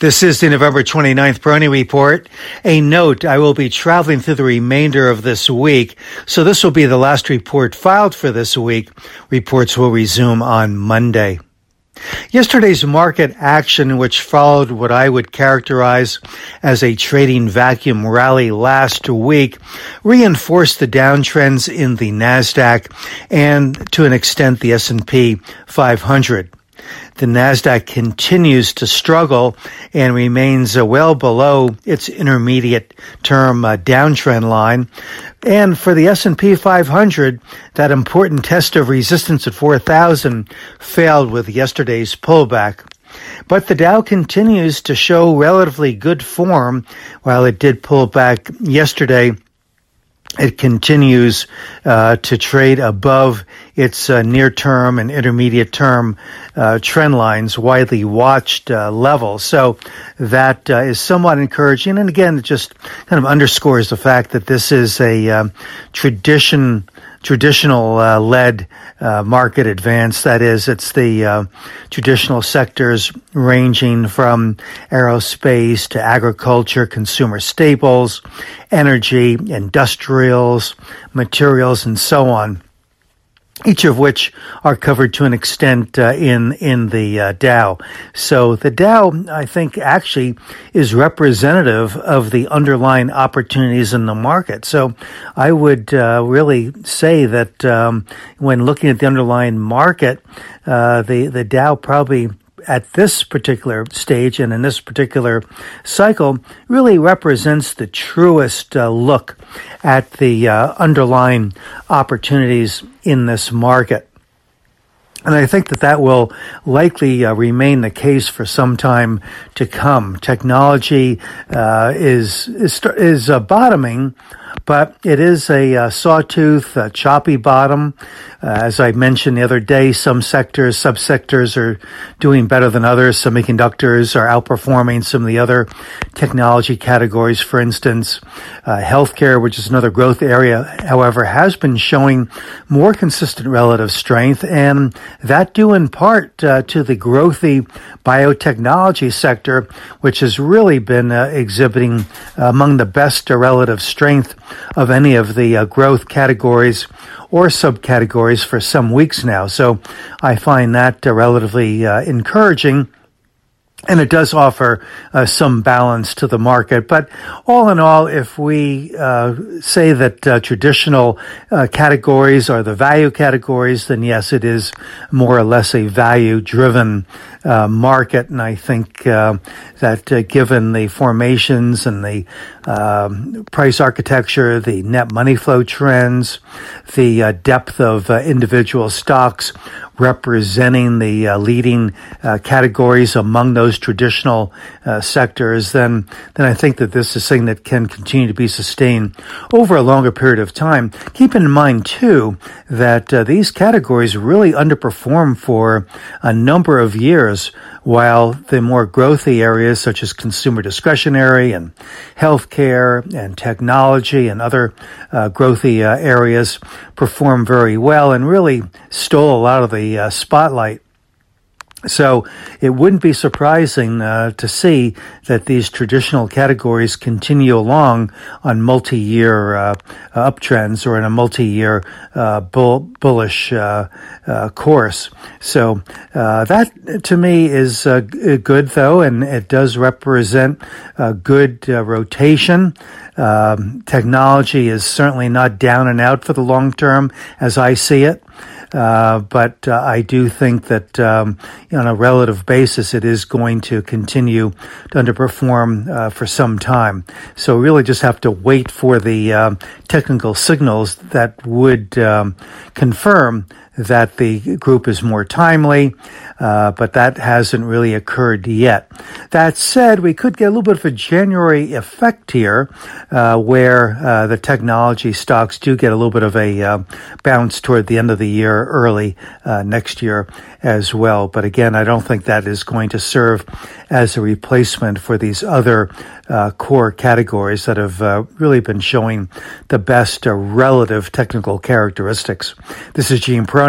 This is the November 29th Brony Report. A note, I will be traveling through the remainder of this week, so this will be the last report filed for this week. Reports will resume on Monday. Yesterday's market action, which followed what I would characterize as a trading vacuum rally last week, reinforced the downtrends in the Nasdaq and, to an extent, the S&P 500. The Nasdaq continues to struggle and remains well below its intermediate-term downtrend line. And for the S&P 500, that important test of resistance at 4,000 failed with yesterday's pullback. But the Dow continues to show relatively good form. While it did pull back yesterday, it continues to trade above its near-term and intermediate-term trend lines, widely watched levels. So that is somewhat encouraging. And again, it just kind of underscores the fact that this is a traditional-led market advance. That is, it's the traditional sectors ranging from aerospace to agriculture, consumer staples, energy, industrials, materials, and so on, each of which are covered to an extent in the Dow. So the Dow, I think, actually is representative of the underlying opportunities in the market. So I would really say that when looking at the underlying market, the Dow probably at this particular stage and in this particular cycle really represents the truest look at the underlying opportunities in this market. And I think that that will likely remain the case for some time to come. Technology is bottoming, but it is a sawtooth, choppy bottom. As I mentioned the other day, some sectors, subsectors are doing better than others. Semiconductors are outperforming some of the other technology categories. For instance, healthcare, which is another growth area, however, has been showing more consistent relative strength, and that due in part to the growthy biotechnology sector, which has really been exhibiting among the best relative strength of any of the growth categories or subcategories for some weeks now. So I find that relatively encouraging, and it does offer some balance to the market. But all in all, if we say that traditional categories are the value categories, then yes, it is more or less a value-driven market. And I think that given the formations and the price architecture, the net money flow trends, the depth of individual stocks representing the leading categories among those traditional sectors, then I think that this is something that can continue to be sustained over a longer period of time. Keep in mind, too, that these categories really underperformed for a number of years, while the more growthy areas such as consumer discretionary and healthcare and technology and other growthy areas performed very well and really stole a lot of the spotlight. So it wouldn't be surprising to see that these traditional categories continue along on multi-year uptrends or in a multi-year bullish course. So that, to me, is good, though, and it does represent a good rotation. Technology is certainly not down and out for the long term, as I see it. But I do think that on a relative basis, it is going to continue to underperform for some time. So we really just have to wait for the technical signals that would confirm that the group is more timely, but that hasn't really occurred yet. That said, we could get a little bit of a January effect here, where the technology stocks do get a little bit of a bounce toward the end of the year, early next year as well. But again, I don't think that is going to serve as a replacement for these other core categories that have really been showing the best relative technical characteristics. This is Gene Pro